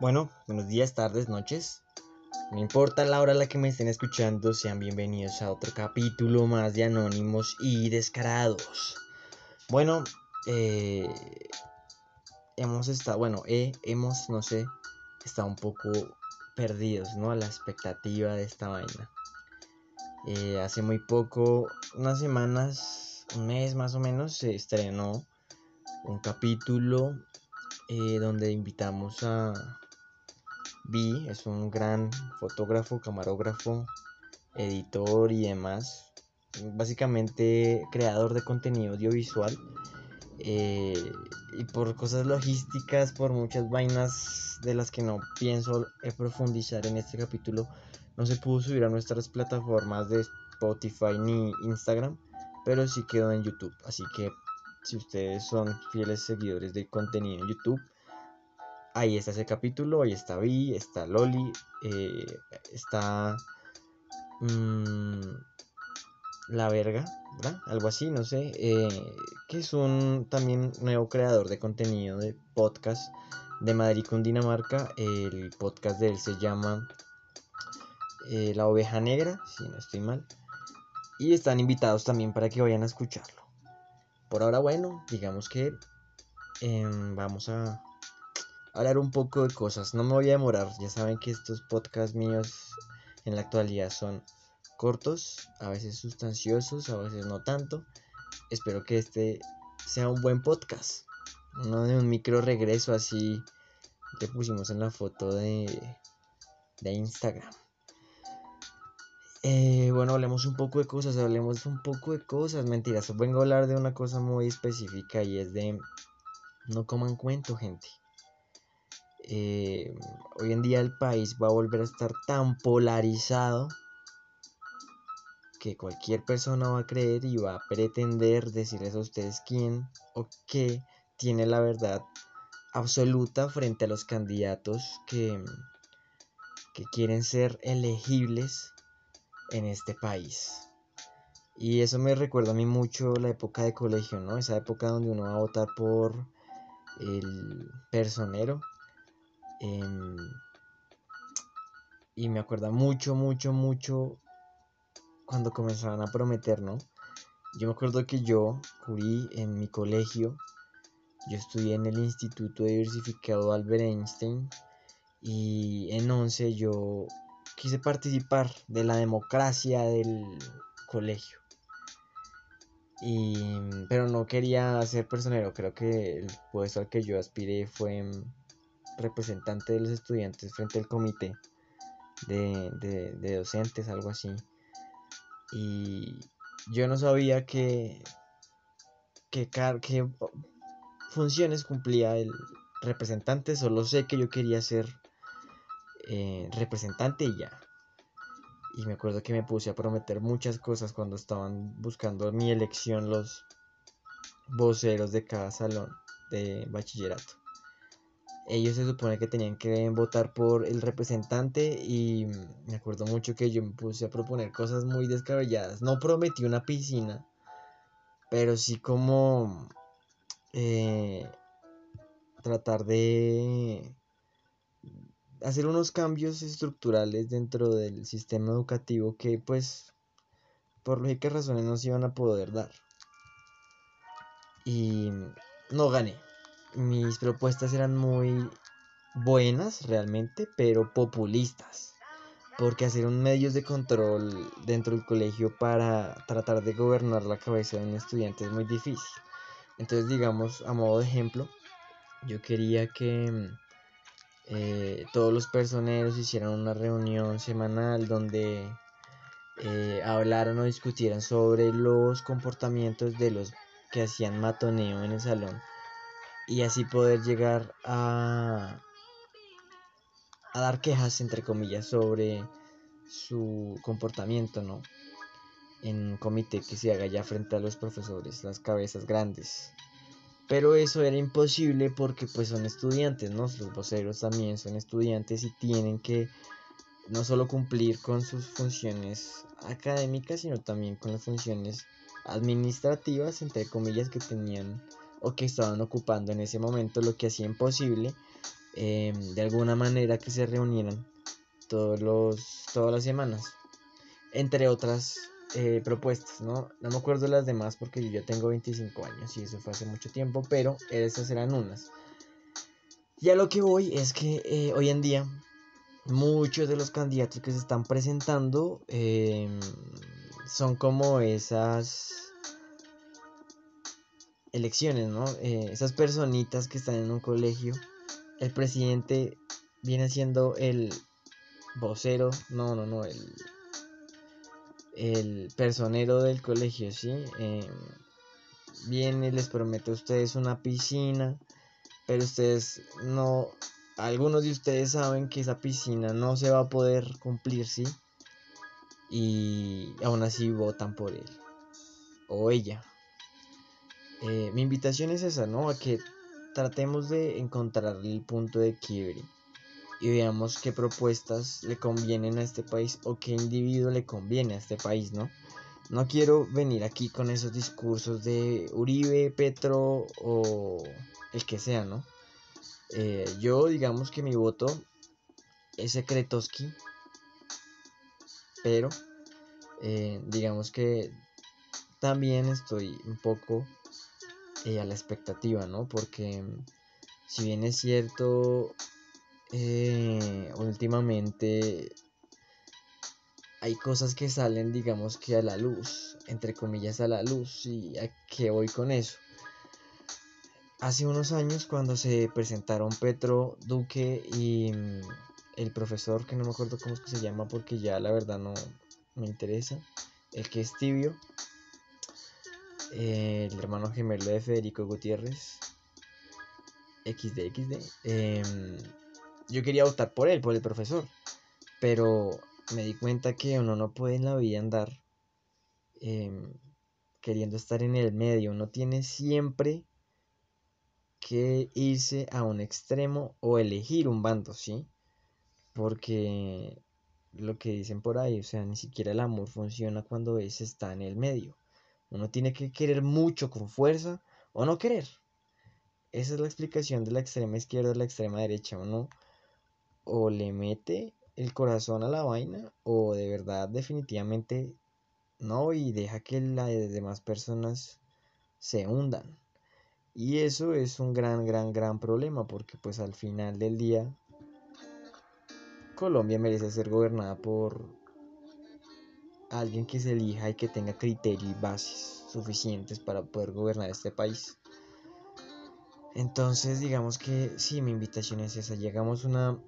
Bueno, buenos días, tardes, noches. No importa la hora a la que me estén escuchando, sean bienvenidos a otro capítulo más de Anónimos y Descarados. Bueno, hemos estado un poco perdidos, ¿no? A la expectativa de esta vaina. Hace muy poco, unas semanas, un mes más o menos, se estrenó un capítulo donde invitamos a Vi, es un gran fotógrafo, camarógrafo, editor y demás, básicamente creador de contenido audiovisual, y por cosas logísticas, por muchas vainas de las que no pienso profundizar en este capítulo, no se pudo subir a nuestras plataformas de Spotify ni Instagram, pero sí quedó en YouTube. Así que si ustedes son fieles seguidores del contenido en YouTube, ahí está ese capítulo, ahí está Vi, está Loli, está La Verga, ¿verdad? Algo así, no sé, que es un también nuevo creador de contenido de podcast de Madrid, Cundinamarca. El podcast de él se llama La Oveja Negra, si no estoy mal, y están invitados también para que vayan a escucharlo. Por ahora, bueno, digamos que vamos a hablar un poco de cosas. No me voy a demorar, ya saben que estos podcasts míos en la actualidad son cortos, a veces sustanciosos, a veces no tanto. Espero que este sea un buen podcast, no de un micro regreso así que pusimos en la foto de Instagram. Bueno, hablemos un poco de cosas, mentiras. Vengo a hablar de una cosa muy específica, y es de no coman cuento, gente. Hoy en día el país va a volver a estar tan polarizado que cualquier persona va a creer y va a pretender decirles a ustedes quién o qué tiene la verdad absoluta frente a los candidatos que quieren ser elegibles en este país. Y eso me recuerda a mí mucho la época de colegio, ¿no? Esa época donde uno va a votar por el personero, y me acuerda mucho cuando comenzaban a prometer, ¿no? Yo me acuerdo que yo jurí en mi colegio. Yo estudié en el Instituto de Diversificado de Albert Einstein, y en 11 yo quise participar de la democracia del colegio, pero no quería ser personero. Creo que el puesto al que yo aspiré fue representante de los estudiantes frente al comité de docentes, algo así. Y yo no sabía que funciones cumplía el representante. Solo sé que yo quería ser representante y ya. Y me acuerdo que me puse a prometer muchas cosas cuando estaban buscando mi elección los voceros de cada salón de bachillerato. Ellos se supone que tenían que votar por el representante, y me acuerdo mucho que yo me puse a proponer cosas muy descabelladas. No prometí una piscina, pero sí como tratar de hacer unos cambios estructurales dentro del sistema educativo que, pues, por lógicas razones no se iban a poder dar. Y no gané. Mis propuestas eran muy buenas realmente, pero populistas, porque hacer un medios de control dentro del colegio para tratar de gobernar la cabeza de un estudiante es muy difícil. Entonces, digamos, a modo de ejemplo, yo quería que todos los personeros hicieran una reunión semanal donde hablaran o discutieran sobre los comportamientos de los que hacían matoneo en el salón, y así poder llegar a dar quejas, entre comillas, sobre su comportamiento, ¿no? En un comité que se haga ya frente a los profesores, las cabezas grandes. Pero eso era imposible porque, pues, son estudiantes, ¿no? Los voceros también son estudiantes y tienen que no solo cumplir con sus funciones académicas, sino también con las funciones administrativas, entre comillas, que tenían o que estaban ocupando en ese momento, lo que hacía imposible de alguna manera que se reunieran todas las semanas, entre otras propuestas, ¿no? No me acuerdo las demás porque yo ya tengo 25 años y eso fue hace mucho tiempo, pero esas eran unas. Y a lo que voy es que hoy en día muchos de los candidatos que se están presentando son como esas elecciones, ¿no? Esas personitas que están en un colegio. El presidente viene siendo el vocero, el personero del colegio, ¿sí? Viene, les promete a ustedes una piscina, pero ustedes no, algunos de ustedes saben que esa piscina no se va a poder cumplir, ¿sí? Y aún así votan por él o ella. Mi invitación es esa, ¿no? A que tratemos de encontrar el punto de quiebre y veamos qué propuestas le convienen a este país o qué individuo le conviene a este país, ¿no? No quiero venir aquí con esos discursos de Uribe, Petro o el que sea, ¿no? Yo digamos que mi voto es Kretoski, pero digamos que también estoy un poco a la expectativa, ¿no? Porque si bien es cierto, últimamente hay cosas que salen, digamos que a la luz, entre comillas a la luz, y a qué voy con eso. Hace unos años cuando se presentaron Petro, Duque y el profesor, que no me acuerdo cómo es que se llama porque ya la verdad no me interesa, el que es tibio, el hermano gemelo de Federico Gutiérrez, XD, yo quería votar por él, por el profesor, pero me di cuenta que uno no puede en la vida andar queriendo estar en el medio. Uno tiene siempre que irse a un extremo o elegir un bando, ¿sí? Porque lo que dicen por ahí, o sea, ni siquiera el amor funciona cuando se está en el medio. Uno tiene que querer mucho con fuerza o no querer. Esa es la explicación de la extrema izquierda a la extrema derecha. Uno o le mete el corazón a la vaina o de verdad definitivamente no, y deja que las demás personas se hundan. Y eso es un gran problema, porque pues al final del día Colombia merece ser gobernada por alguien que se elija y que tenga criterio y bases suficientes para poder gobernar este país. Entonces digamos que sí, mi invitación es esa. Llegamos a una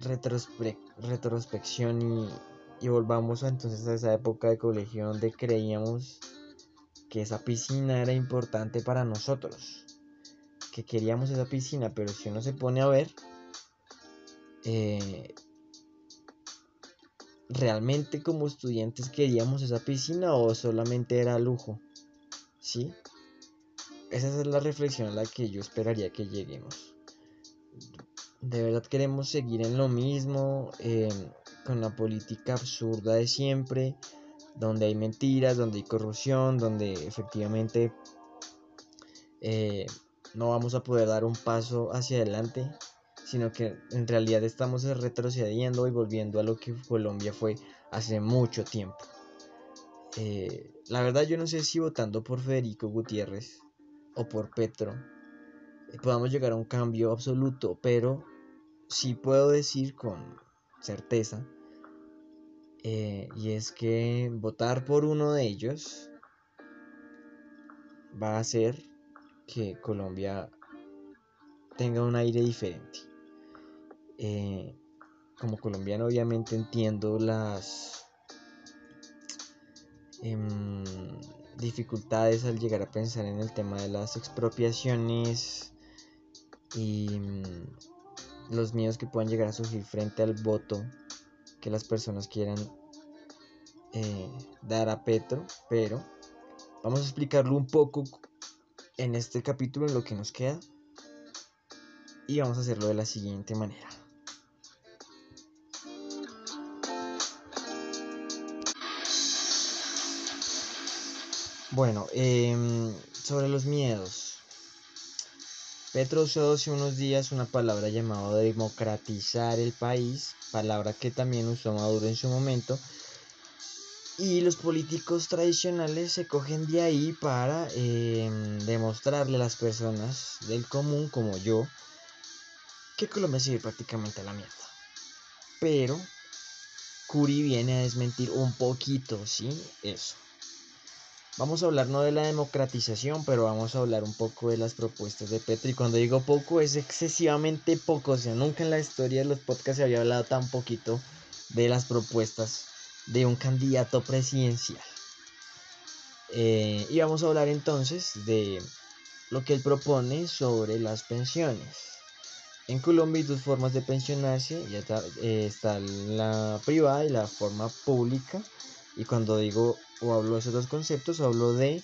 retrospección y volvamos entonces a esa época de colegio donde creíamos que esa piscina era importante para nosotros, que queríamos esa piscina, pero si uno se pone a ver, realmente como estudiantes queríamos esa piscina o solamente era lujo, ¿sí? Esa es la reflexión a la que yo esperaría que lleguemos. ¿De verdad queremos seguir en lo mismo, con la política absurda de siempre, donde hay mentiras, donde hay corrupción, donde efectivamente no vamos a poder dar un paso hacia adelante, sino que en realidad estamos retrocediendo y volviendo a lo que Colombia fue hace mucho tiempo? La verdad yo no sé si votando por Federico Gutiérrez o por Petro podamos llegar a un cambio absoluto, pero sí puedo decir con certeza, y es que votar por uno de ellos va a hacer que Colombia tenga un aire diferente. Como colombiano obviamente entiendo las dificultades al llegar a pensar en el tema de las expropiaciones y los miedos que puedan llegar a surgir frente al voto que las personas quieran dar a Petro, pero vamos a explicarlo un poco en este capítulo, en lo que nos queda, y vamos a hacerlo de la siguiente manera. Bueno, sobre los miedos. Petro usó hace unos días una palabra llamada democratizar el país, palabra que también usó Maduro en su momento, y los políticos tradicionales se cogen de ahí para demostrarle a las personas del común como yo que Colombia se ve prácticamente a la mierda. Pero Curi viene a desmentir un poquito, ¿sí? Eso. Vamos a hablar no de la democratización, pero vamos a hablar un poco de las propuestas de Petro. Y cuando digo poco, es excesivamente poco. O sea, nunca en la historia de los podcasts se había hablado tan poquito de las propuestas de un candidato presidencial. Y vamos a hablar entonces de lo que él propone sobre las pensiones. En Colombia hay dos formas de pensionarse. Ya está la privada y la forma pública. Y cuando digo o hablo de esos dos conceptos, hablo de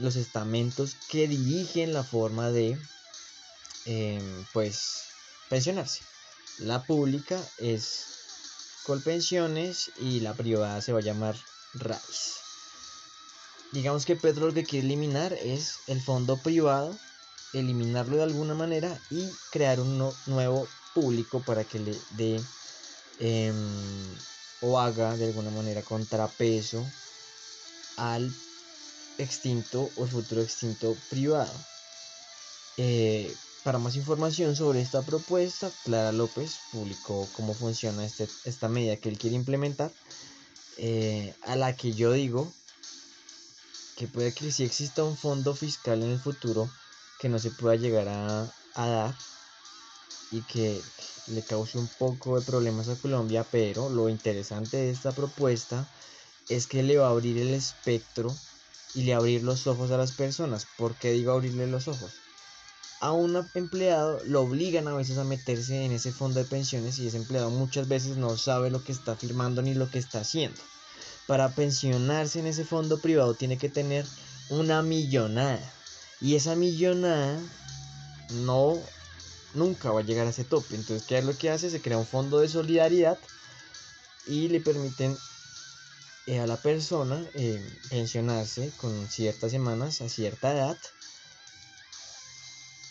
los estamentos que dirigen la forma de pensionarse. La pública es Colpensiones y la privada se va a llamar RAIS. Digamos que Petro lo que quiere eliminar es el fondo privado, eliminarlo de alguna manera y crear un nuevo público para que le dé... o haga de alguna manera contrapeso al extinto o futuro extinto privado. Para más información sobre esta propuesta, Clara López publicó cómo funciona esta medida que él quiere implementar, a la que yo digo que puede que sí exista un fondo fiscal en el futuro que no se pueda llegar a dar y que le causó un poco de problemas a Colombia, pero lo interesante de esta propuesta es que le va a abrir el espectro y le va a abrir los ojos a las personas. ¿Por qué digo abrirle los ojos? A un empleado lo obligan a veces a meterse en ese fondo de pensiones y ese empleado muchas veces no sabe lo que está firmando ni lo que está haciendo. Para pensionarse en ese fondo privado tiene que tener una millonada y esa millonada nunca va a llegar a ese tope. Entonces, ¿qué es lo que hace? Se crea un fondo de solidaridad y le permiten a la persona pensionarse con ciertas semanas a cierta edad,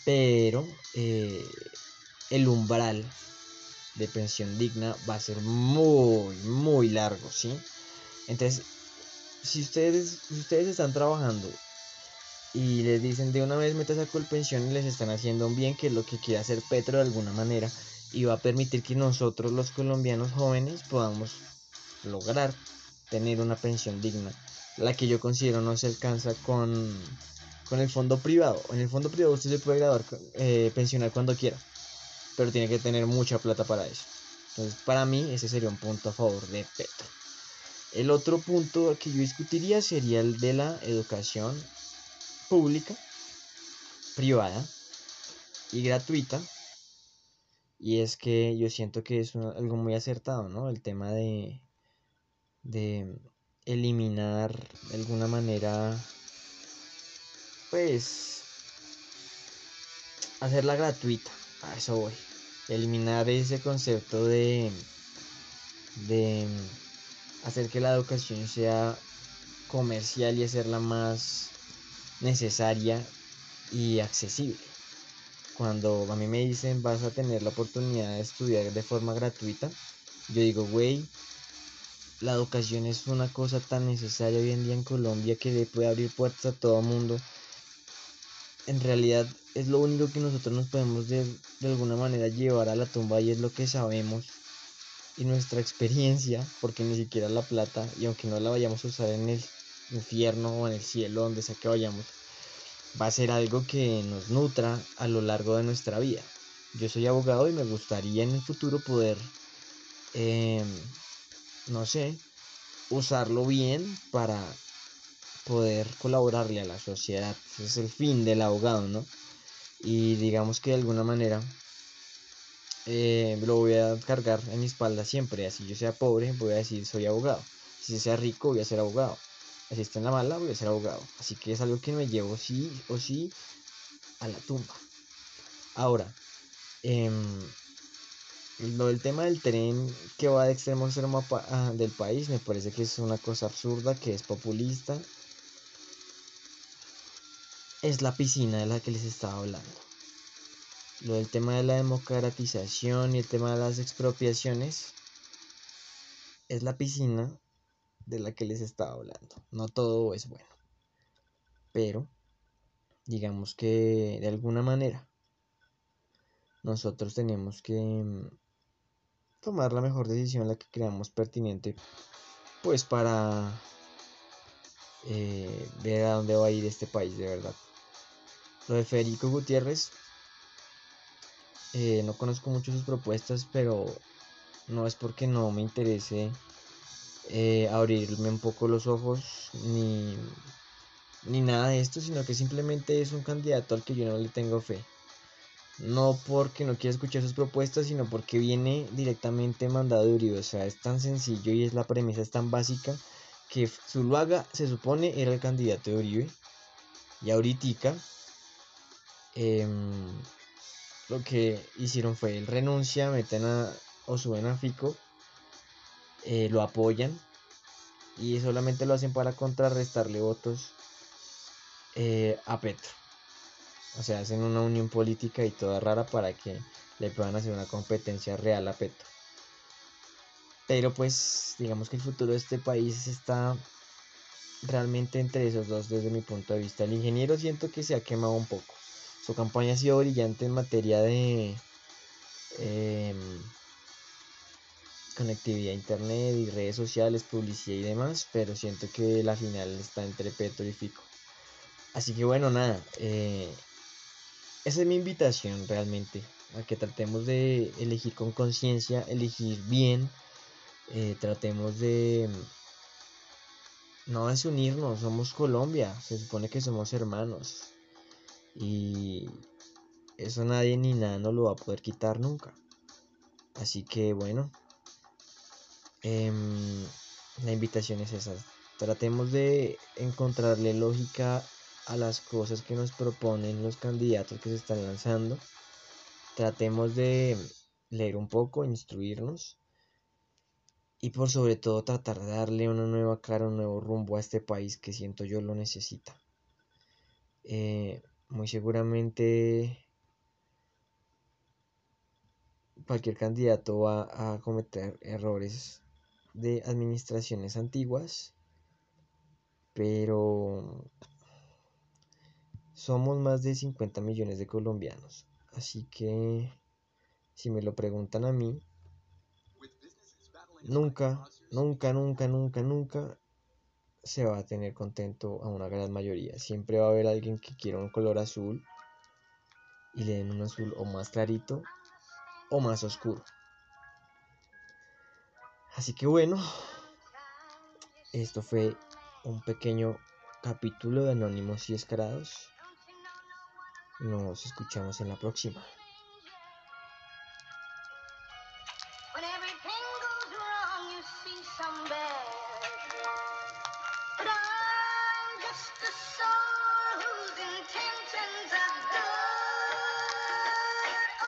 pero el umbral de pensión digna va a ser muy, muy largo, ¿sí? Entonces, si ustedes están trabajando y les dicen de una vez metas a Colpensiones, les están haciendo un bien, que es lo que quiere hacer Petro de alguna manera, y va a permitir que nosotros los colombianos jóvenes podamos lograr tener una pensión digna, la que yo considero no se alcanza con el fondo privado. En el fondo privado usted se puede pensionar cuando quiera, pero tiene que tener mucha plata para eso. Entonces, para mí ese sería un punto a favor de Petro. El otro punto que yo discutiría sería el de la educación pública, privada y gratuita, y es que yo siento que es algo muy acertado, ¿no? El tema de eliminar de alguna manera, hacerla gratuita, a eso voy, eliminar ese concepto de hacer que la educación sea comercial y hacerla más necesaria y accesible. Cuando a mí me dicen vas a tener la oportunidad de estudiar de forma gratuita, yo digo, güey, la educación es una cosa tan necesaria hoy en día en Colombia que le puede abrir puertas a todo mundo. En realidad es lo único que nosotros nos podemos de alguna manera llevar a la tumba, y es lo que sabemos y nuestra experiencia, porque ni siquiera la plata, y aunque no la vayamos a usar en el infierno o en el cielo, donde sea que vayamos, va a ser algo que nos nutra a lo largo de nuestra vida. Yo soy abogado y me gustaría en el futuro poder usarlo bien para poder colaborarle a la sociedad. Ese es el fin del abogado, ¿no? Y digamos que de alguna manera lo voy a cargar en mi espalda siempre. Así yo sea pobre, voy a decir soy abogado. Si sea rico, voy a ser abogado. Así está en la mala, voy a ser abogado. Así que es algo que me llevo sí o sí a la tumba. Ahora, lo del tema del tren que va de extremo a extremo del país, me parece que es una cosa absurda, que es populista. Es la piscina de la que les estaba hablando. lo del tema de la democratización y el tema de las expropiaciones es la piscina de la que les estaba hablando. No todo es bueno, pero digamos que de alguna manera nosotros tenemos que tomar la mejor decisión, la que creamos pertinente, pues para ver a dónde va a ir este país de verdad. Lo de Federico Gutiérrez, no conozco mucho sus propuestas, pero no es porque no me interese abrirme un poco los ojos ni nada de esto, sino que simplemente es un candidato al que yo no le tengo fe. No porque no quiera escuchar sus propuestas, sino porque viene directamente mandado de Uribe. O sea, es tan sencillo y es la premisa, es tan básica, que Zuluaga se supone era el candidato de Uribe y ahorita lo que hicieron fue, él renuncia, meten a o suben a FICO, lo apoyan y solamente lo hacen para contrarrestarle votos a Petro. O sea, hacen una unión política y toda rara para que le puedan hacer una competencia real a Petro. Pero pues digamos que el futuro de este país está realmente entre esos dos desde mi punto de vista. El ingeniero siento que se ha quemado un poco. Su campaña ha sido brillante en materia de conectividad a internet y redes sociales, publicidad y demás, pero siento que la final está entre Petro y Fico. Así que bueno, nada, esa es mi invitación realmente, a que tratemos de elegir con conciencia, elegir bien, tratemos de no desunirnos, somos Colombia, se supone que somos hermanos y eso nadie ni nada nos lo va a poder quitar nunca. Así que bueno, la invitación es esa. Tratemos de encontrarle lógica a las cosas que nos proponen los candidatos que se están lanzando. Tratemos de leer un poco, instruirnos y por sobre todo tratar de darle una nueva cara, un nuevo rumbo a este país que siento yo lo necesita. Muy seguramente cualquier candidato va a cometer errores de administraciones antiguas, pero somos más de 50 millones de colombianos, así que si me lo preguntan a mí, nunca se va a tener contento a una gran mayoría. Siempre va a haber alguien que quiera un color azul y le den un azul o más clarito o más oscuro. Así que bueno, esto fue un pequeño capítulo de Anónimos y Descarados. Nos escuchamos en la próxima.